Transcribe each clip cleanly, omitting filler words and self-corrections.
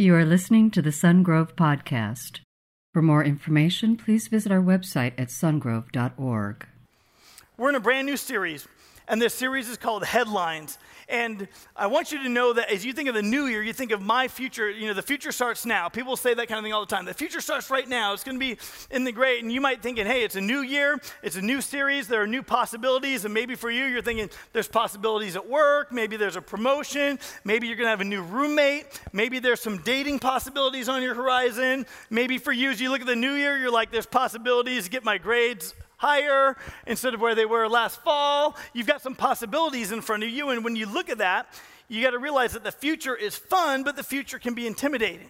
You are listening to the Sun Grove podcast. For more information, please visit our website at sungrove.org. We're in a brand new series, and this series is called Headlines. And I want you to know that as you think of the new year, you think of my future. You know, the future starts now. People say that kind of thing all the time. The future starts right now. It's going to be in the great. And you might think, hey, it's a new year. It's a new series. There are new possibilities. And maybe for you, you're thinking there's possibilities at work. Maybe there's a promotion. Maybe you're going to have a new roommate. Maybe there's some dating possibilities on your horizon. Maybe for you, as you look at the new year, you're like, there's possibilities to get my grades higher instead of where they were last fall. You've got some possibilities in front of you, and when you look at that, you got to realize that the future is fun, but the future can be intimidating.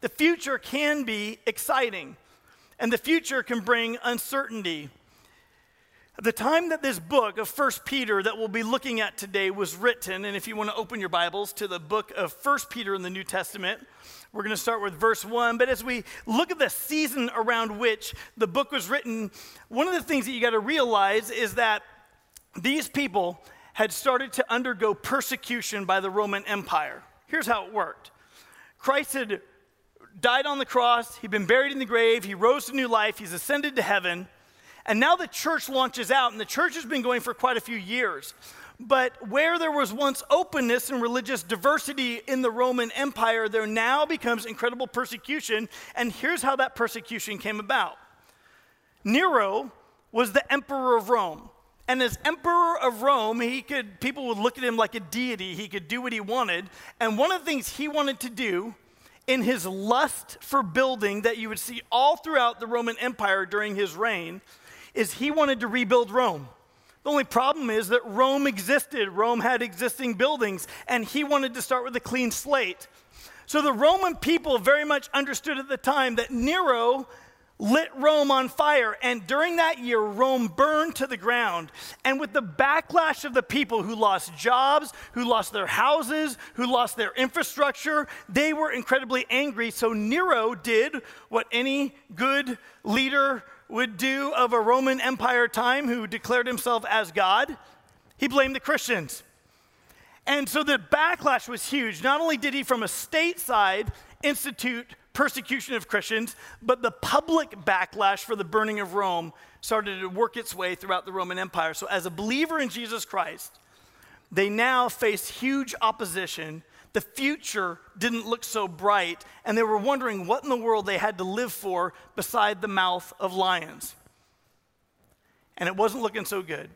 The future can be exciting, and the future can bring uncertainty. The time that this book of 1 Peter that we'll be looking at today was written, and if you want to open your Bibles to the book of 1 Peter in the New Testament, we're going to start with verse 1. But as we look at the season around which the book was written, one of the things that you got to realize is that these people had started to undergo persecution by the Roman Empire. Here's how it worked. Christ had died on the cross. He'd been buried in the grave. He rose to new life. He's ascended to heaven. And now the church launches out, and the church has been going for quite a few years. But where there was once openness and religious diversity in the Roman Empire, there now becomes incredible persecution, and here's how that persecution came about. Nero was the emperor of Rome, and as emperor of Rome, people would look at him like a deity. He could do what he wanted, and one of the things he wanted to do in his lust for building that you would see all throughout the Roman Empire during his reign is he wanted to rebuild Rome. The only problem is that Rome existed. Rome had existing buildings, and he wanted to start with a clean slate. So the Roman people very much understood at the time that Nero lit Rome on fire, and during that year, Rome burned to the ground. And with the backlash of the people who lost jobs, who lost their houses, who lost their infrastructure, they were incredibly angry. So Nero did what any good leader would do of a Roman Empire time who declared himself as God. He blamed the Christians. And so the backlash was huge. Not only did he, from a state side, institute persecution of Christians, but the public backlash for the burning of Rome started to work its way throughout the Roman Empire. So as a believer in Jesus Christ, they now faced huge opposition. The future didn't look so bright, and they were wondering what in the world they had to live for beside the mouth of lions. And it wasn't looking so good.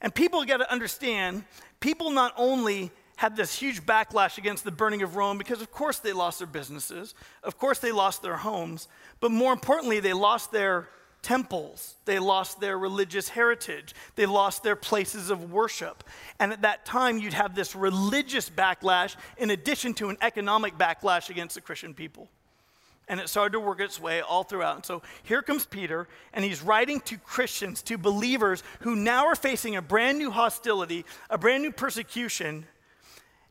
And people got to understand, people not only had this huge backlash against the burning of Rome because, of course, they lost their businesses. Of course, they lost their homes. But more importantly, they lost their temples. They lost their religious heritage. They lost their places of worship. And at that time, you'd have this religious backlash in addition to an economic backlash against the Christian people. And it started to work its way all throughout. And so here comes Peter, and he's writing to Christians, to believers who now are facing a brand new hostility, a brand new persecution,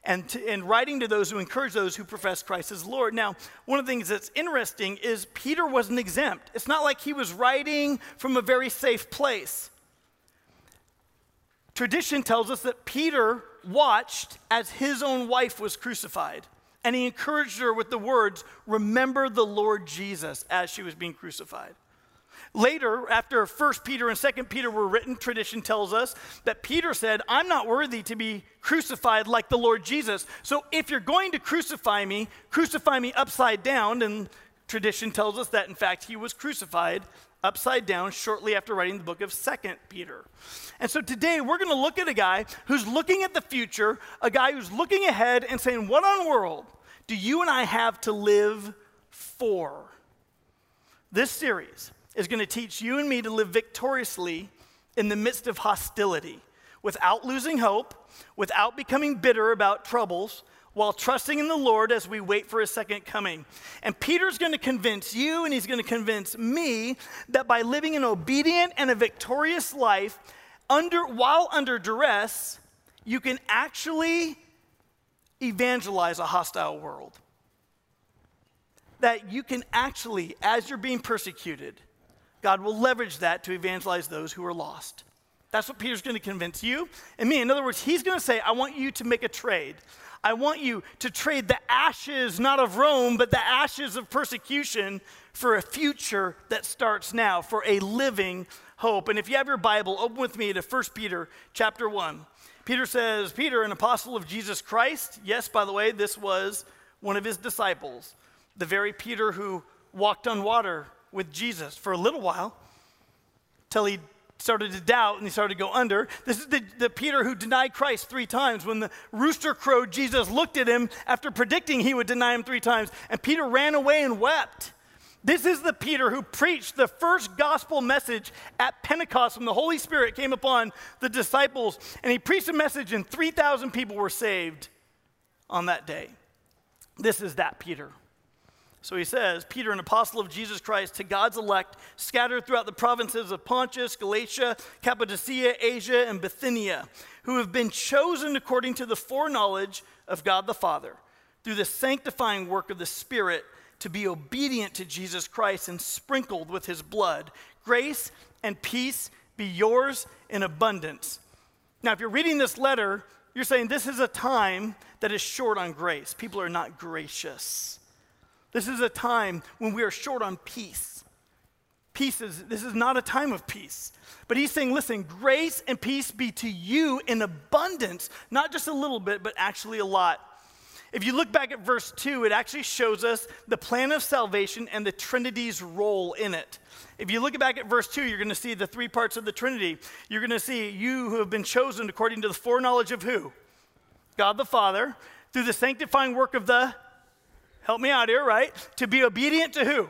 and writing to those who encourage those who profess Christ as Lord. Now, one of the things that's interesting is Peter wasn't exempt. It's not like he was writing from a very safe place. Tradition tells us that Peter watched as his own wife was crucified, and he encouraged her with the words, "Remember the Lord Jesus," as she was being crucified. Later, after 1 Peter and 2 Peter were written, tradition tells us that Peter said, "I'm not worthy to be crucified like the Lord Jesus. So if you're going to crucify me upside down." And tradition tells us that, in fact, he was crucified upside down shortly after writing the book of 2 Peter. And so today we're going to look at a guy who's looking at the future, a guy who's looking ahead and saying, what on world do you and I have to live for? This series is going to teach you and me to live victoriously in the midst of hostility, without losing hope, without becoming bitter about troubles, while trusting in the Lord as we wait for his second coming. And Peter's going to convince you, and he's going to convince me, that by living an obedient and a victorious life, while under duress, you can actually evangelize a hostile world. That you can actually, as you're being persecuted, God will leverage that to evangelize those who are lost. That's what Peter's going to convince you and me. In other words, he's going to say, I want you to make a trade. I want you to trade the ashes, not of Rome, but the ashes of persecution for a future that starts now, for a living hope. And if you have your Bible, open with me to 1 Peter chapter 1. Peter says, Peter, an apostle of Jesus Christ. Yes, by the way, this was one of his disciples, the very Peter who walked on water with Jesus for a little while till he started to doubt and he started to go under. This is the Peter who denied Christ three times. When the rooster crowed, Jesus looked at him after predicting he would deny him three times, and Peter ran away and wept. This is the Peter who preached the first gospel message at Pentecost when the Holy Spirit came upon the disciples, and he preached a message and 3,000 people were saved on that day. This is that Peter. So he says, Peter, an apostle of Jesus Christ, to God's elect, scattered throughout the provinces of Pontus, Galatia, Cappadocia, Asia, and Bithynia, who have been chosen according to the foreknowledge of God the Father, through the sanctifying work of the Spirit, to be obedient to Jesus Christ and sprinkled with his blood. Grace and peace be yours in abundance. Now, if you're reading this letter, you're saying this is a time that is short on grace. People are not gracious. This is a time when we are short on peace. This is not a time of peace. But he's saying, listen, grace and peace be to you in abundance, not just a little bit, but actually a lot. If you look back at verse 2, it actually shows us the plan of salvation and the Trinity's role in it. If you look back at verse 2, you're going to see the three parts of the Trinity. You're going to see you who have been chosen according to the foreknowledge of who? God the Father, through the sanctifying work of the help me out here, right? To be obedient to who?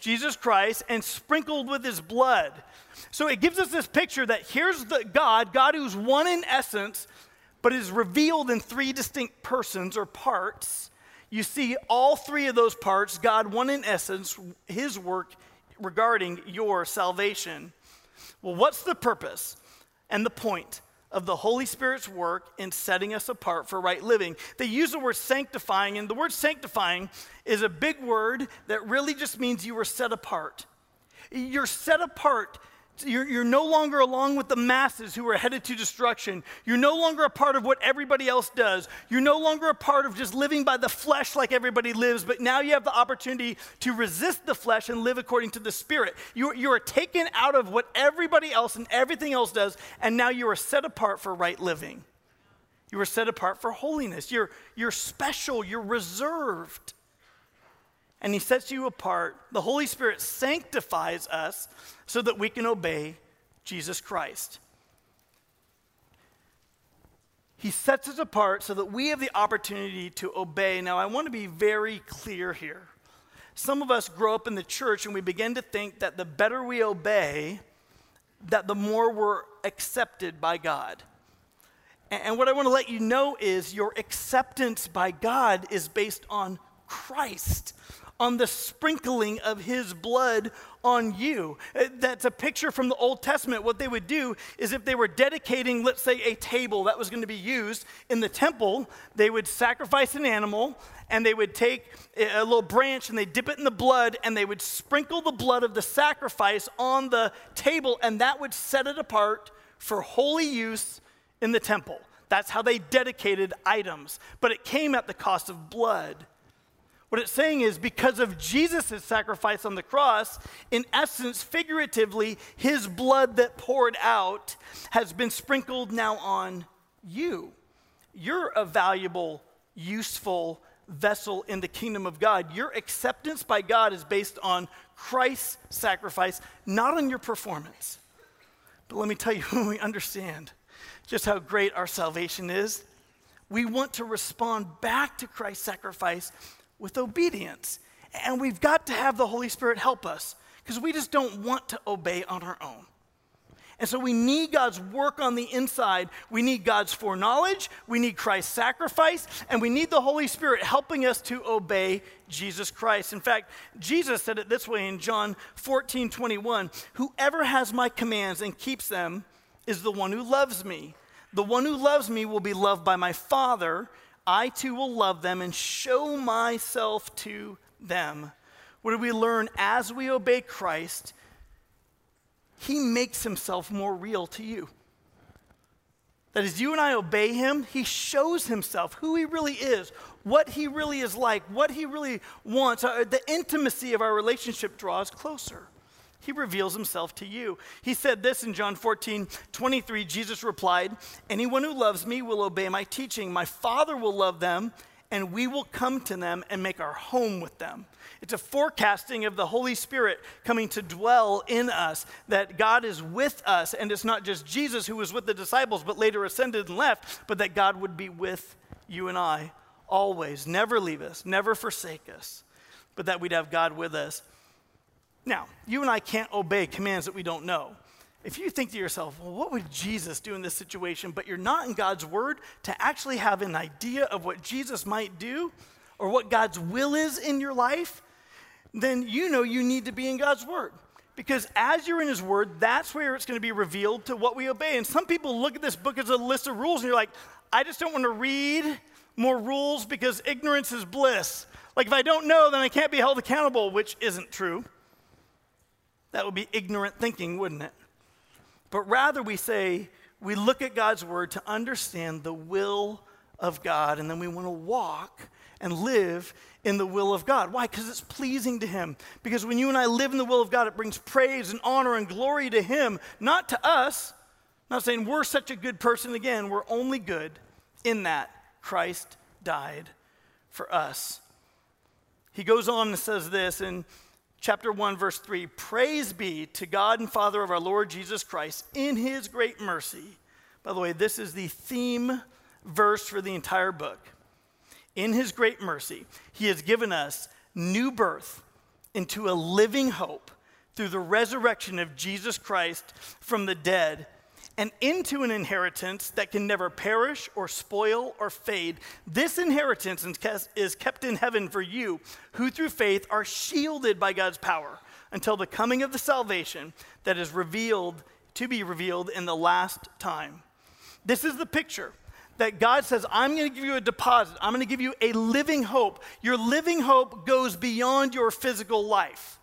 Jesus Christ, and sprinkled with his blood. So it gives us this picture that here's the God who's one in essence, but is revealed in three distinct persons or parts. You see all three of those parts, God one in essence, his work regarding your salvation. Well, what's the purpose and the point of the Holy Spirit's work in setting us apart for right living? They use the word sanctifying, and the word sanctifying is a big word that really just means you were set apart. You're set apart. You're no longer along with the masses who are headed to destruction. You're no longer a part of what everybody else does. You're no longer a part of just living by the flesh like everybody lives, but now you have the opportunity to resist the flesh and live according to the Spirit. You are taken out of what everybody else and everything else does, and now you are set apart for right living. You are set apart for holiness. You're special. You're reserved. And he sets you apart. The Holy Spirit sanctifies us so that we can obey Jesus Christ. He sets us apart so that we have the opportunity to obey. Now, I want to be very clear here. Some of us grow up in the church and we begin to think that the better we obey, that the more we're accepted by God. And what I want to let you know is your acceptance by God is based on Christ, on the sprinkling of his blood on you. That's a picture from the Old Testament. What they would do is if they were dedicating, let's say, a table that was going to be used in the temple, they would sacrifice an animal and they would take a little branch and they dip it in the blood and they would sprinkle the blood of the sacrifice on the table, and that would set it apart for holy use in the temple. That's how they dedicated items, but it came at the cost of blood. What it's saying is because of Jesus' sacrifice on the cross, in essence, figuratively, his blood that poured out has been sprinkled now on you. You're a valuable, useful vessel in the kingdom of God. Your acceptance by God is based on Christ's sacrifice, not on your performance. But let me tell you, when we understand just how great our salvation is, we want to respond back to Christ's sacrifice with obedience. And we've got to have the Holy Spirit help us because we just don't want to obey on our own. And so we need God's work on the inside. We need God's foreknowledge. We need Christ's sacrifice. And we need the Holy Spirit helping us to obey Jesus Christ. In fact, Jesus said it this way in John 14:21, "Whoever has my commands and keeps them is the one who loves me. The one who loves me will be loved by my Father. I too will love them and show myself to them." What do we learn as we obey Christ? He makes himself more real to you. That as you and I obey him, he shows himself, who he really is, what he really is like, what he really wants. The intimacy of our relationship draws closer. He reveals himself to you. He said this in John 14:23. Jesus replied, "Anyone who loves me will obey my teaching. My Father will love them, and we will come to them and make our home with them." It's a forecasting of the Holy Spirit coming to dwell in us, that God is with us, and it's not just Jesus who was with the disciples but later ascended and left, but that God would be with you and I always, never leave us, never forsake us, but that we'd have God with us. Now, you and I can't obey commands that we don't know. If you think to yourself, well, what would Jesus do in this situation, but you're not in God's word to actually have an idea of what Jesus might do or what God's will is in your life, then you know you need to be in God's word. Because as you're in his word, that's where it's going to be revealed to what we obey. And some people look at this book as a list of rules and you're like, I just don't want to read more rules because ignorance is bliss. Like if I don't know, then I can't be held accountable, which isn't true. That would be ignorant thinking, wouldn't it? But rather we say, we look at God's word to understand the will of God, and then we want to walk and live in the will of God. Why? Because it's pleasing to him. Because when you and I live in the will of God, it brings praise and honor and glory to him, not to us. I'm not saying we're such a good person. Again, we're only good in that Christ died for us. He goes on and says this in Chapter 1, verse 3, "Praise be to God and Father of our Lord Jesus Christ in his great mercy." By the way, this is the theme verse for the entire book. In his great mercy, he has given us new birth into a living hope through the resurrection of Jesus Christ from the dead and into an inheritance that can never perish or spoil or fade. This inheritance is kept in heaven for you, who through faith are shielded by God's power until the coming of the salvation that is to be revealed in the last time. This is the picture that God says, I'm going to give you a deposit. I'm going to give you a living hope. Your living hope goes beyond your physical life.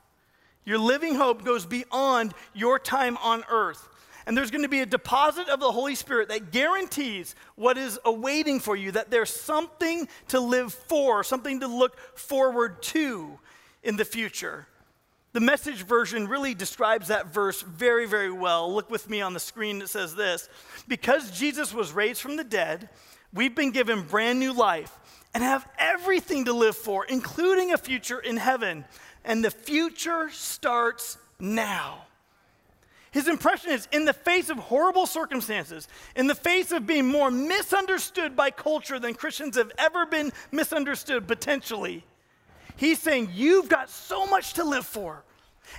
Your living hope goes beyond your time on earth. And there's going to be a deposit of the Holy Spirit that guarantees what is awaiting for you, that there's something to live for, something to look forward to in the future. The Message version really describes that verse very, very well. Look with me on the screen. It says this: "Because Jesus was raised from the dead, we've been given brand new life and have everything to live for, including a future in heaven. And the future starts now." His impression is, in the face of horrible circumstances, in the face of being more misunderstood by culture than Christians have ever been misunderstood potentially, he's saying, you've got so much to live for.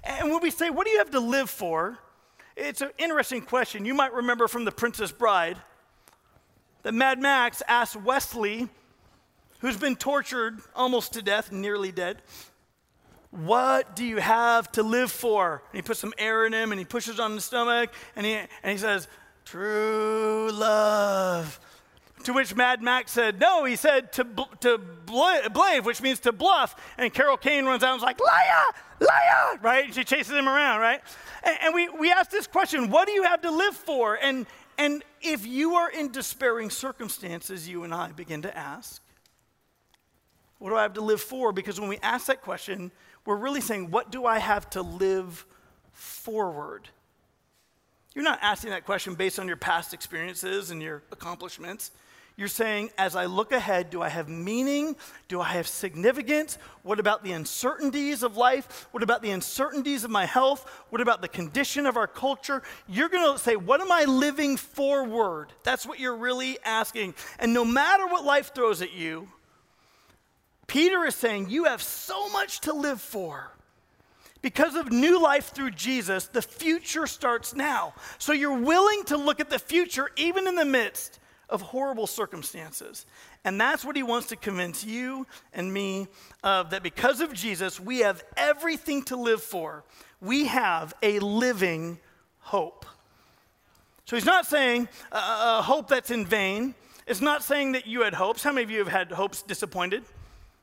And when we say, what do you have to live for? It's an interesting question. You might remember from The Princess Bride that Mad Max asked Wesley, who's been tortured almost to death, nearly dead, what do you have to live for? And he puts some air in him and he pushes on the stomach and he says, true love. To which Mad Max said, no, he said to blave, which means to bluff. And Carol Kane runs out and is like, liar, liar, right? And she chases him around, right? And we ask this question, what do you have to live for? And if you are in despairing circumstances, you and I begin to ask, what do I have to live for? Because when we ask that question, we're really saying, what do I have to live forward? You're not asking that question based on your past experiences and your accomplishments. You're saying, as I look ahead, do I have meaning? Do I have significance? What about the uncertainties of life? What about the uncertainties of my health? What about the condition of our culture? You're going to say, what am I living forward? That's what you're really asking. And no matter what life throws at you, Peter is saying, you have so much to live for. Because of new life through Jesus, the future starts now. So you're willing to look at the future even in the midst of horrible circumstances. And that's what he wants to convince you and me of, that because of Jesus, we have everything to live for. We have a living hope. So he's not saying a hope that's in vain. It's not saying that you had hopes. How many of you have had hopes disappointed?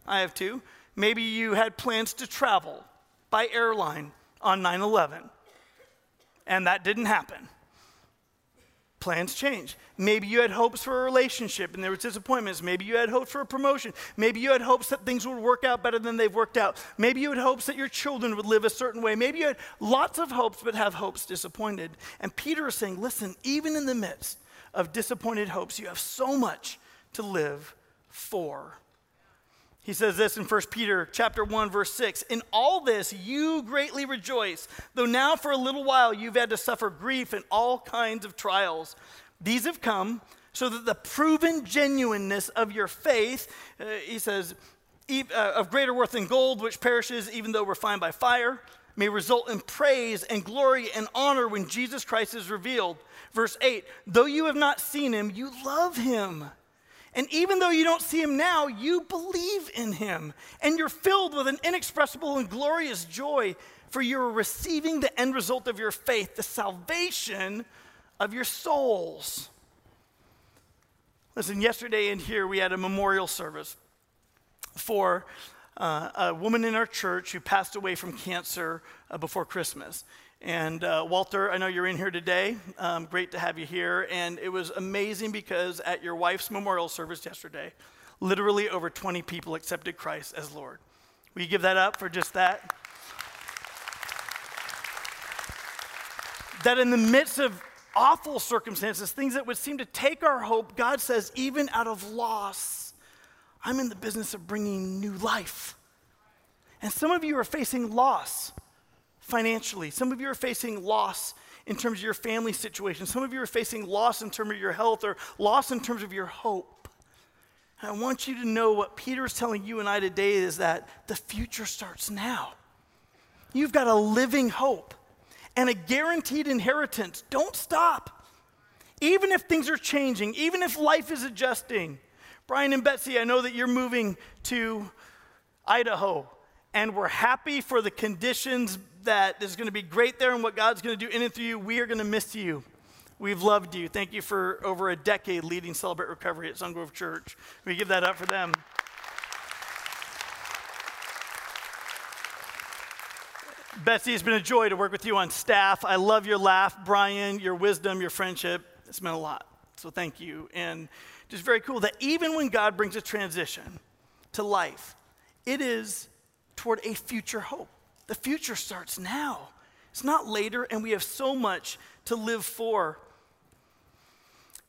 I have two. Maybe you had plans to travel by airline on 9/11, and that didn't happen. plans change. Maybe you had hopes for a relationship and there was disappointments. Maybe you had hopes for a promotion. Maybe you had hopes that things would work out better than they've worked out. Maybe you had hopes that your children would live a certain way. Maybe you had lots of hopes but have hopes disappointed. And Peter is saying, listen, even in the midst of disappointed hopes, you have so much to live for. He says this in 1 Peter chapter 1, verse 6, "In all this you greatly rejoice, though now for a little while you've had to suffer grief and all kinds of trials. These have come so that the proven genuineness of your faith," he says, "of greater worth than gold, which perishes even though refined by fire, may result in praise and glory and honor when Jesus Christ is revealed." Verse 8, "Though you have not seen him, you love him. And even though you don't see him now, you believe in him, and you're filled with an inexpressible and glorious joy, for you're receiving the end result of your faith, the salvation of your souls." Listen, yesterday in here we had a memorial service for a woman in our church who passed away from cancer before Christmas. And Walter, I know you're in here today. Great to have you here. And it was amazing because at your wife's memorial service yesterday, literally over 20 people accepted Christ as Lord. Will you give that up for just that? That in the midst of awful circumstances, things that would seem to take our hope, God says, even out of loss, I'm in the business of bringing new life. And some of you are facing loss. Financially, some of you are facing loss in terms of your family situation. Some of you are facing loss in terms of your health or loss in terms of your hope. And I want you to know what Peter is telling you and I today is that the future starts now. You've got a living hope and a guaranteed inheritance. Don't stop. Even if things are changing, even if life is adjusting. Brian and Betsy, I know that you're moving to Idaho, and we're happy for the conditions that there's going to be great there and what God's going to do in and through you. We are going to miss you. We've loved you. Thank you for over a decade leading Celebrate Recovery at Sun Grove Church. We give that up for them. Betsy, it's been a joy to work with you on staff. I love your laugh, Brian, your wisdom, your friendship. It's meant a lot. So thank you. And just very cool that even when God brings a transition to life, it is toward a future hope. The future starts now. It's not later, and we have so much to live for.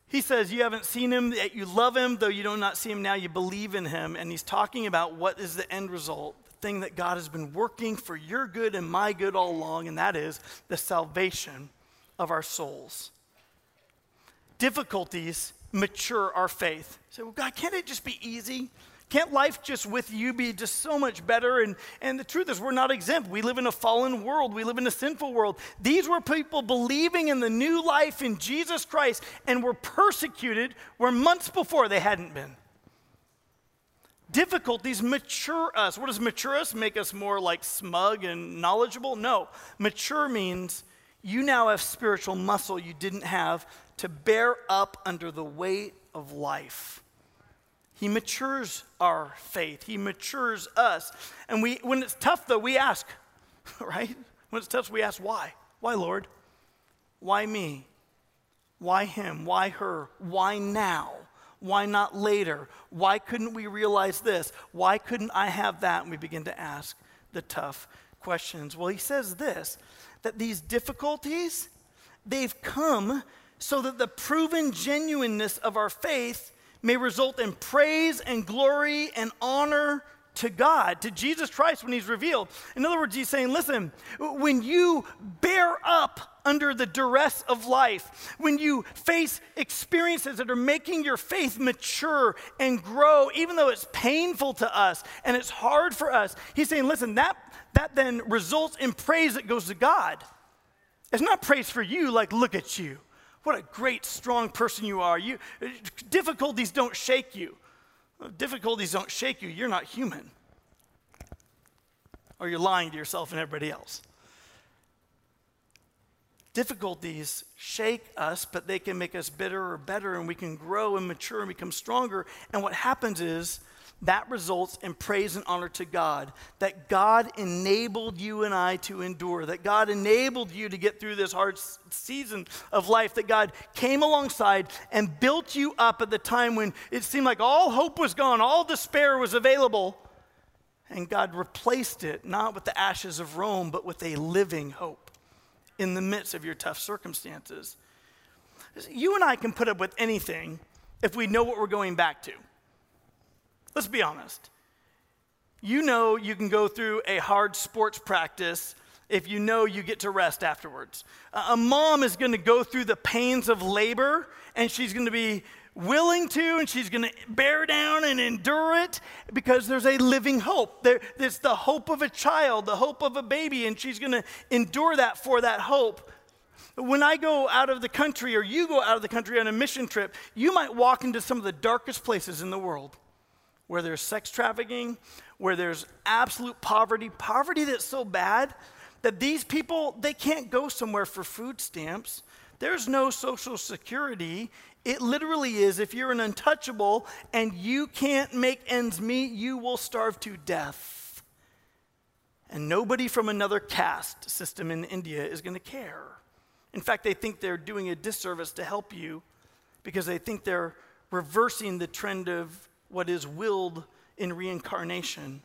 He says, you haven't seen him, that you love him, though you do not see him now, you believe in him. And he's talking about what is the end result, the thing that God has been working for your good and my good all along, and that is the salvation of our souls. Difficulties mature our faith. So, well, God, can't it just be easy? Can't life just with you be just so much better? And the truth is we're not exempt. We live in a fallen world. We live in a sinful world. These were people believing in the new life in Jesus Christ and were persecuted where months before they hadn't been. Difficulties mature us. What does mature us? Make us more like smug and knowledgeable? No. Mature means you now have spiritual muscle you didn't have to bear up under the weight of life. He matures our faith. He matures us. And when it's tough, though, we ask, right? When it's tough, we ask, why? Why, Lord? Why me? Why him? Why her? Why now? Why not later? Why couldn't we realize this? Why couldn't I have that? And we begin to ask the tough questions. Well, he says this, that these difficulties, they've come so that the proven genuineness of our faith may result in praise and glory and honor to God, to Jesus Christ when he's revealed. In other words, he's saying, listen, when you bear up under the duress of life, when you face experiences that are making your faith mature and grow, even though it's painful to us and it's hard for us, he's saying, listen, that then results in praise that goes to God. It's not praise for you, like, look at you. What a great, strong person you are. Difficulties don't shake you. Difficulties don't shake you. You're not human. Or you're lying to yourself and everybody else. Difficulties shake us, but they can make us bitter or better, and we can grow and mature and become stronger. And what happens is That results in praise and honor to God, that God enabled you and I to endure, that God enabled you to get through this hard season of life, that God came alongside and built you up at the time when it seemed like all hope was gone, all despair was available, and God replaced it not with the ashes of Rome, but with a living hope in the midst of your tough circumstances. You and I can put up with anything if we know what we're going back to. Let's be honest. You know you can go through a hard sports practice if you know you get to rest afterwards. A mom is going to go through the pains of labor, and she's going to be willing to, and she's going to bear down and endure it because there's a living hope. There's the hope of a child, the hope of a baby, and she's going to endure that for that hope. When I go out of the country or you go out of the country on a mission trip, you might walk into some of the darkest places in the world, where there's sex trafficking, where there's absolute poverty, poverty that's so bad that these people, they can't go somewhere for food stamps. There's no social security. It literally is, if you're an untouchable and you can't make ends meet, you will starve to death. And nobody from another caste system in India is going to care. In fact, they think they're doing a disservice to help you because they think they're reversing the trend of what is willed in reincarnation.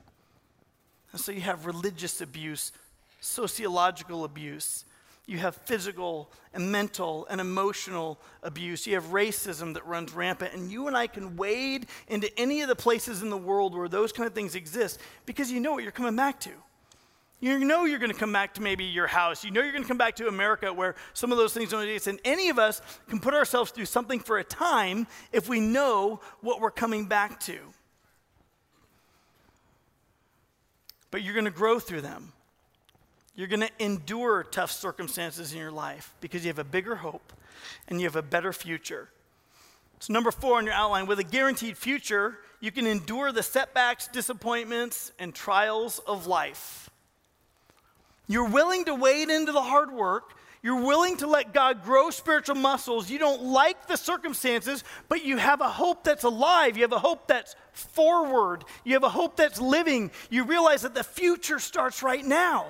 And so you have religious abuse, sociological abuse. You have physical and mental and emotional abuse. You have racism that runs rampant. And you and I can wade into any of the places in the world where those kind of things exist because you know what you're coming back to. You know you're going to come back to maybe your house. You know you're going to come back to America where some of those things don't exist. And any of us can put ourselves through something for a time if we know what we're coming back to. But you're going to grow through them. You're going to endure tough circumstances in your life because you have a bigger hope and you have a better future. So number 4 on your outline, with a guaranteed future, you can endure the setbacks, disappointments, and trials of life. You're willing to wade into the hard work. You're willing to let God grow spiritual muscles. You don't like the circumstances, but you have a hope that's alive. You have a hope that's forward. You have a hope that's living. You realize that the future starts right now.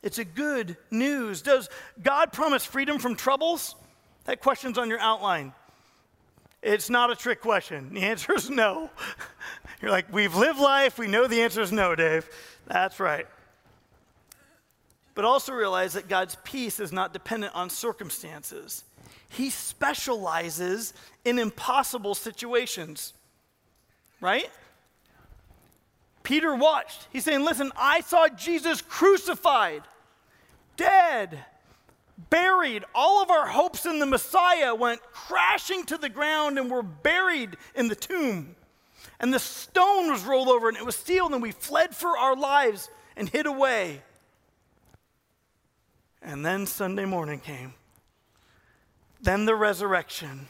It's a good news. Does God promise freedom from troubles? That question's on your outline. It's not a trick question. The answer is no. You're like, we've lived life. We know the answer is no, Dave. That's right. But also realize that God's peace is not dependent on circumstances. He specializes in impossible situations, right? Peter watched. He's saying, listen, I saw Jesus crucified, dead, buried. All of our hopes in the Messiah went crashing to the ground and were buried in the tomb. And the stone was rolled over and it was sealed and we fled for our lives and hid away. And then Sunday morning came. Then the resurrection.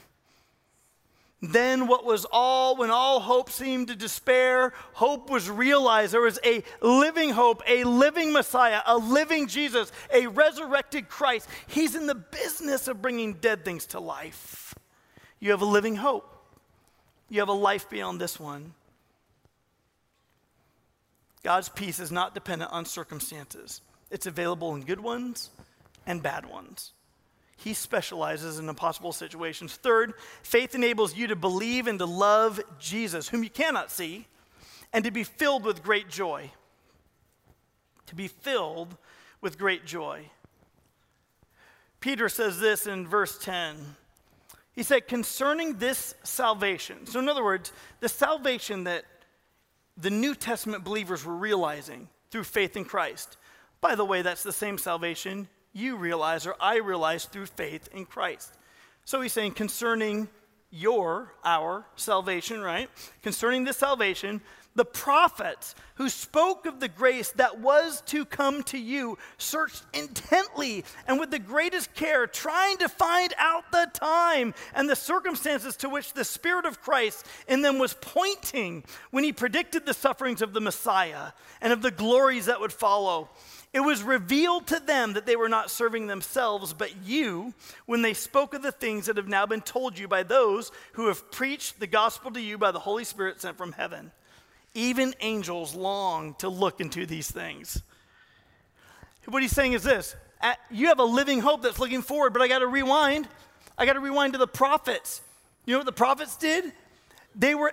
Then what was all, when all hope seemed to despair, hope was realized. There was a living hope, a living Messiah, a living Jesus, a resurrected Christ. He's in the business of bringing dead things to life. You have a living hope. You have a life beyond this one. God's peace is not dependent on circumstances. It's available in good ones and bad ones. He specializes in impossible situations. Third, faith enables you to believe and to love Jesus, whom you cannot see, and to be filled with great joy. To be filled with great joy. Peter says this in verse 10. He said, concerning this salvation. So in other words, the salvation that the New Testament believers were realizing through faith in Christ. By the way, that's the same salvation you realize or I realize through faith in Christ. So he's saying concerning our salvation, right? Concerning this salvation, the prophets who spoke of the grace that was to come to you searched intently and with the greatest care, trying to find out the time and the circumstances to which the Spirit of Christ in them was pointing when he predicted the sufferings of the Messiah and of the glories that would follow. It was revealed to them that they were not serving themselves, but you, when they spoke of the things that have now been told you by those who have preached the gospel to you by the Holy Spirit sent from heaven. Even angels long to look into these things. What he's saying is this. You have a living hope that's looking forward, but I got to rewind. I got to rewind to the prophets. You know what the prophets did?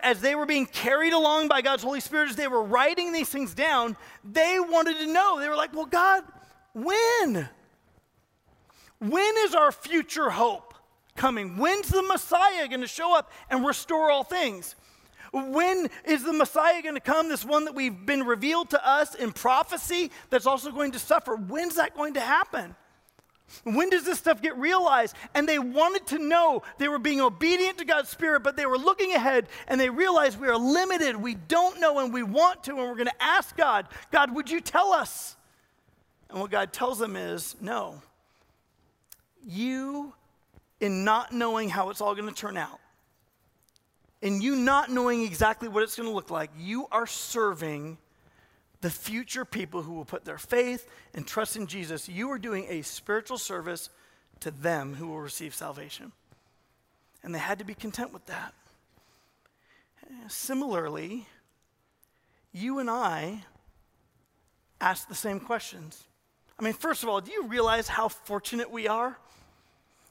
As they were being carried along by God's Holy Spirit, as they were writing these things down, they wanted to know. They were like, well, God, when? When is our future hope coming? When's the Messiah going to show up and restore all things? When is the Messiah going to come, this one that we've been revealed to us in prophecy that's also going to suffer? When's that going to happen? When does this stuff get realized? And they wanted to know. They were being obedient to God's Spirit, but they were looking ahead, and they realized we are limited. We don't know, and we want to, and we're going to ask God, God, would you tell us? And what God tells them is, no. You, in not knowing how it's all going to turn out, in you not knowing exactly what it's going to look like, you are serving the future people who will put their faith and trust in Jesus. You are doing a spiritual service to them who will receive salvation. And they had to be content with that. Similarly, you and I ask the same questions. I mean, first of all, do you realize how fortunate we are?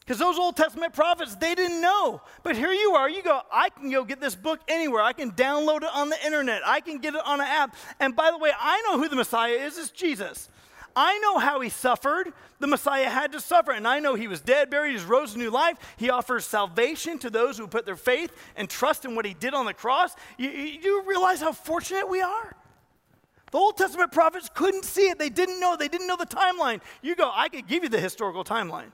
Because those Old Testament prophets, they didn't know. But here you are. You go, I can go get this book anywhere. I can download it on the internet. I can get it on an app. And by the way, I know who the Messiah is. It's Jesus. I know how he suffered. The Messiah had to suffer. And I know he was dead, buried, he rose to new life. He offers salvation to those who put their faith and trust in what he did on the cross. You realize how fortunate we are? The Old Testament prophets couldn't see it. They didn't know. They didn't know the timeline. You go, I could give you the historical timeline.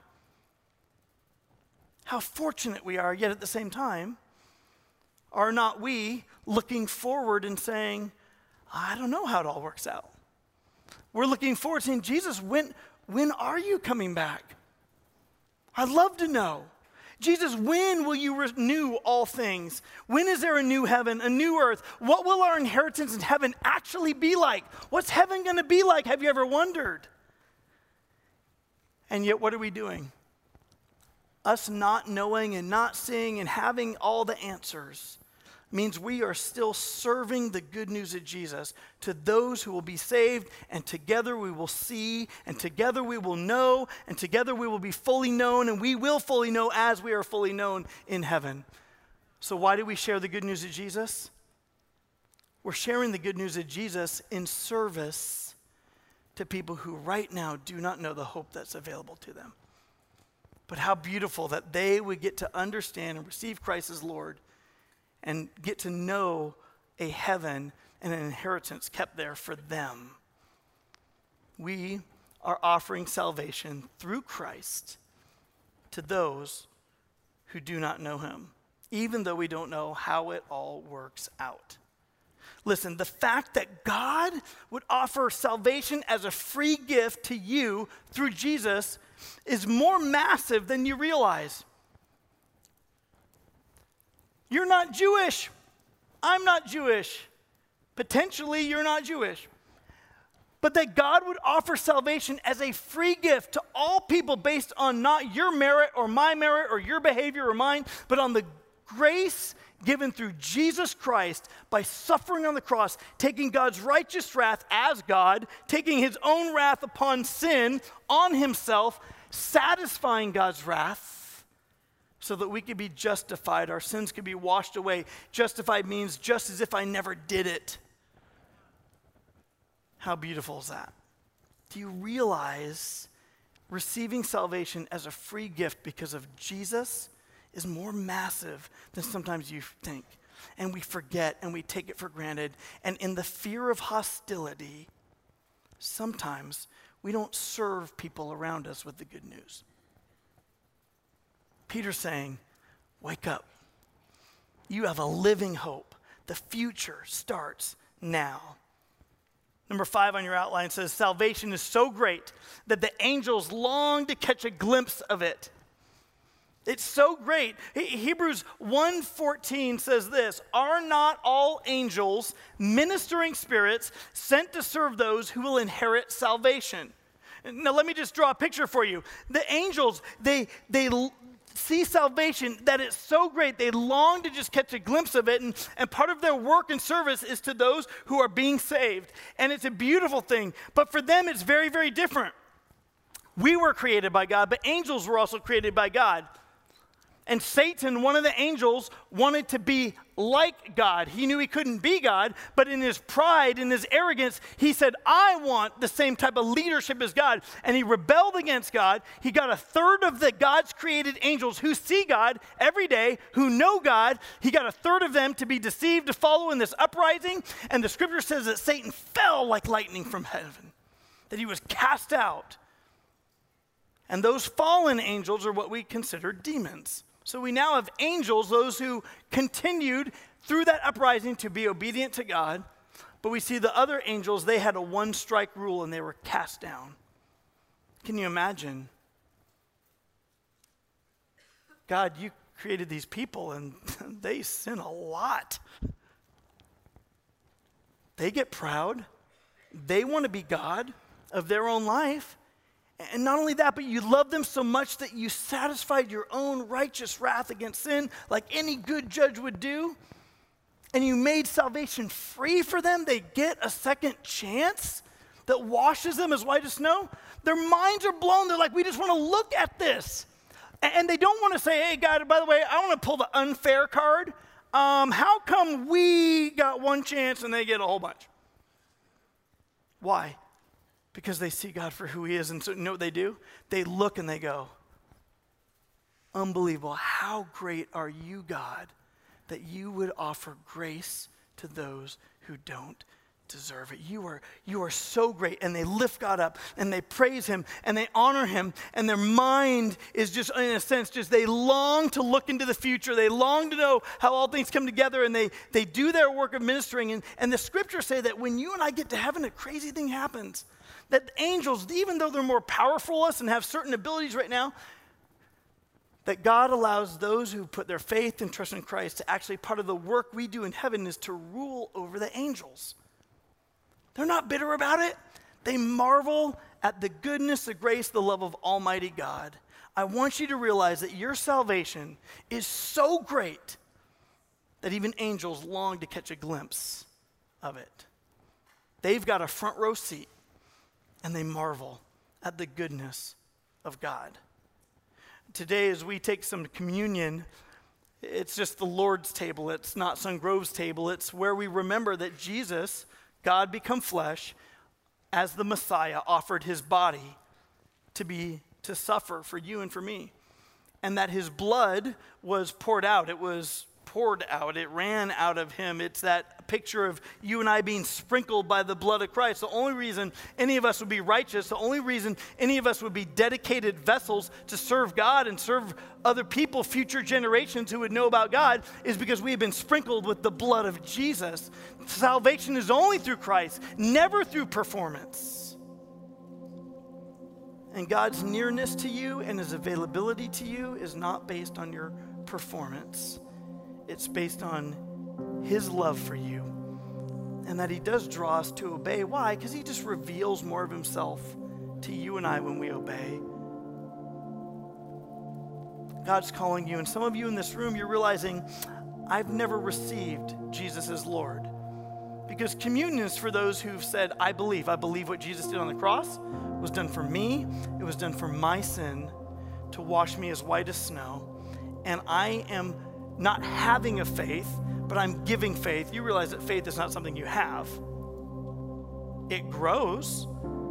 How fortunate we are, yet at the same time, are not we looking forward and saying, I don't know how it all works out. We're looking forward saying, Jesus, when are you coming back? I'd love to know. Jesus, when will you renew all things? When is there a new heaven, a new earth? What will our inheritance in heaven actually be like? What's heaven going to be like? Have you ever wondered? And yet, what are we doing? Us not knowing and not seeing and having all the answers means we are still serving the good news of Jesus to those who will be saved, and together we will see, and together we will know, and together we will be fully known, and we will fully know as we are fully known in heaven. So why do we share the good news of Jesus? We're sharing the good news of Jesus in service to people who right now do not know the hope that's available to them. But how beautiful that they would get to understand and receive Christ as Lord and get to know a heaven and an inheritance kept there for them. We are offering salvation through Christ to those who do not know him, even though we don't know how it all works out. Listen, the fact that God would offer salvation as a free gift to you through Jesus is more massive than you realize. You're not Jewish. I'm not Jewish. Potentially, you're not Jewish. But that God would offer salvation as a free gift to all people based on not your merit or my merit or your behavior or mine, but on the grace given through Jesus Christ by suffering on the cross, taking God's righteous wrath as God, taking his own wrath upon sin on himself, satisfying God's wrath so that we could be justified. Our sins could be washed away. Justified means just as if I never did it. How beautiful is that? Do you realize receiving salvation as a free gift because of Jesus is more massive than sometimes you think? And we forget and we take it for granted. And in the fear of hostility, sometimes we don't serve people around us with the good news. Peter's saying, wake up. You have a living hope. The future starts now. Number 5 on your outline says, salvation is so great that the angels long to catch a glimpse of it. It's so great. Hebrews 1:14 says this, "Are not all angels ministering spirits sent to serve those who will inherit salvation?" Now let me just draw a picture for you. The angels, they see salvation that it's so great. They long to just catch a glimpse of it, and part of their work and service is to those who are being saved. And it's a beautiful thing, but for them it's very, very different. We were created by God, but angels were also created by God. And Satan, one of the angels, wanted to be like God. He knew he couldn't be God, but in his pride, in his arrogance, he said, I want the same type of leadership as God. And he rebelled against God. He got a third of the God's created angels who see God every day, who know God. He got a third of them to be deceived, to follow in this uprising. And the scripture says that Satan fell like lightning from heaven, that he was cast out. And those fallen angels are what we consider demons. So we now have angels, those who continued through that uprising to be obedient to God. But we see the other angels, they had a one-strike rule and they were cast down. Can you imagine? God, you created these people and they sin a lot. They get proud. They want to be God of their own life. And not only that, but you love them so much that you satisfied your own righteous wrath against sin, like any good judge would do. And you made salvation free for them. They get a second chance that washes them as white as snow. Their minds are blown. They're like, we just want to look at this. And they don't want to say, hey, God, by the way, I want to pull the unfair card. How come we got one chance and they get a whole bunch? Why? Because they see God for who he is. And so you know what they do? They look and they go, unbelievable. How great are you, God, that you would offer grace to those who don't deserve it. You are so great. And they lift God up and they praise him and they honor him. And their mind is just, in a sense, just they long to look into the future. They long to know how all things come together. And they do their work of ministering. And the scriptures say that when you and I get to heaven, a crazy thing happens. That angels, even though they're more powerful than us and have certain abilities right now, that God allows those who put their faith and trust in Christ to actually, part of the work we do in heaven is to rule over the angels. They're not bitter about it. They marvel at the goodness, the grace, the love of Almighty God. I want you to realize that your salvation is so great that even angels long to catch a glimpse of it. They've got a front row seat. And they marvel at the goodness of God. Today, as we take some communion, it's just the Lord's table. It's not Sun Grove's table. It's where we remember that Jesus, God become flesh, as the Messiah, offered his body to suffer for you and for me. And that his blood was poured out. It was poured out. It ran out of him. It's that picture of you and I being sprinkled by the blood of Christ. The only reason any of us would be righteous, the only reason any of us would be dedicated vessels to serve God and serve other people, future generations who would know about God, is because we have been sprinkled with the blood of Jesus. Salvation is only through Christ, never through performance. And God's nearness to you and his availability to you is not based on your performance. It's based on his love for you and that he does draw us to obey. Why? Because he just reveals more of himself to you and I when we obey. God's calling you, and some of you in this room, you're realizing, I've never received Jesus as Lord. Because communion is for those who've said, I believe what Jesus did on the cross was done for me. It was done for my sin to wash me as white as snow. And I am not having a faith, but I'm giving faith. You realize that faith is not something you have. It grows,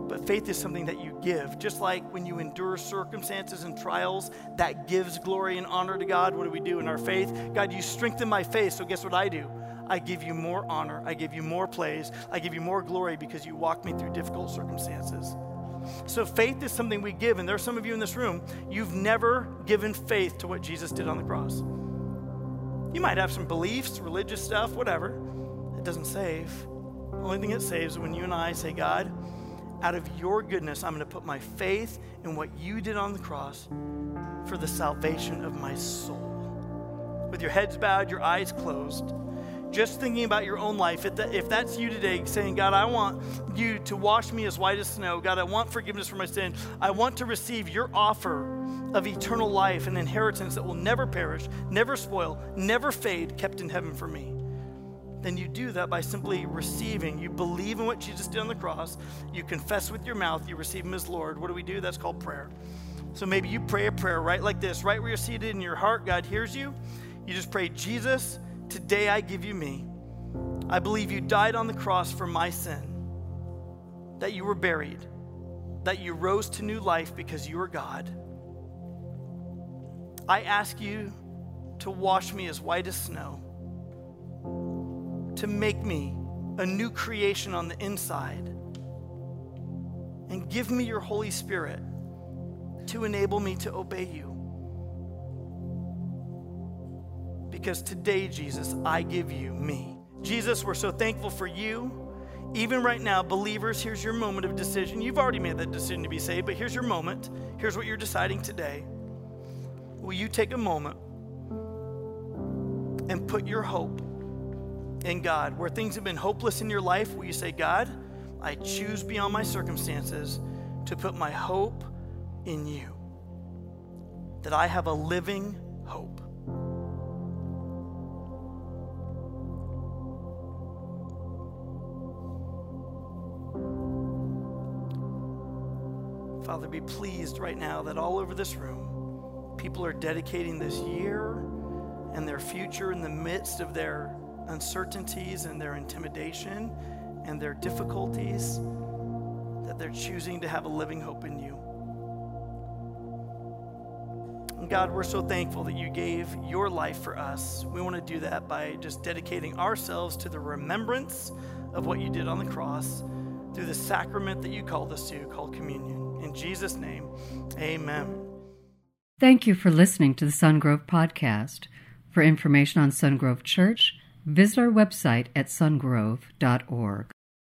but faith is something that you give. Just like when you endure circumstances and trials, that gives glory and honor to God. What do we do in our faith? God, you strengthen my faith, so guess what I do? I give you more honor. I give you more praise. I give you more glory because you walk me through difficult circumstances. So faith is something we give, and there are some of you in this room, you've never given faith to what Jesus did on the cross. You might have some beliefs, religious stuff, whatever. It doesn't save. The only thing it saves is when you and I say, God, out of your goodness, I'm going to put my faith in what you did on the cross for the salvation of my soul. With your heads bowed, your eyes closed, just thinking about your own life, if that's you today, saying, God, I want you to wash me as white as snow. God, I want forgiveness for my sin. I want to receive your offer of eternal life, an inheritance that will never perish, never spoil, never fade, kept in heaven for me. Then you do that by simply receiving. You believe in what Jesus did on the cross. You confess with your mouth. You receive him as Lord. What do we do? That's called prayer. So maybe you pray a prayer right like this, right where you're seated in your heart. God hears you. You just pray, Jesus, today I give you me. I believe you died on the cross for my sin, that you were buried, that you rose to new life because you are God. I ask you to wash me as white as snow, to make me a new creation on the inside, and give me your Holy Spirit to enable me to obey you. Because today, Jesus, I give you me. Jesus, we're so thankful for you. Even right now, believers, here's your moment of decision. You've already made that decision to be saved, but here's your moment. Here's what you're deciding today. Will you take a moment and put your hope in God? Where things have been hopeless in your life, will you say, God, I choose beyond my circumstances to put my hope in you, that I have a living hope. Father, be pleased right now that all over this room, people are dedicating this year and their future in the midst of their uncertainties and their intimidation and their difficulties, that they're choosing to have a living hope in you. And God, we're so thankful that you gave your life for us. We want to do that by just dedicating ourselves to the remembrance of what you did on the cross through the sacrament that you called us to, called communion. In Jesus' name, amen. Thank you for listening to the Sun Grove Podcast. For information on Sun Grove Church, visit our website at sungrove.org.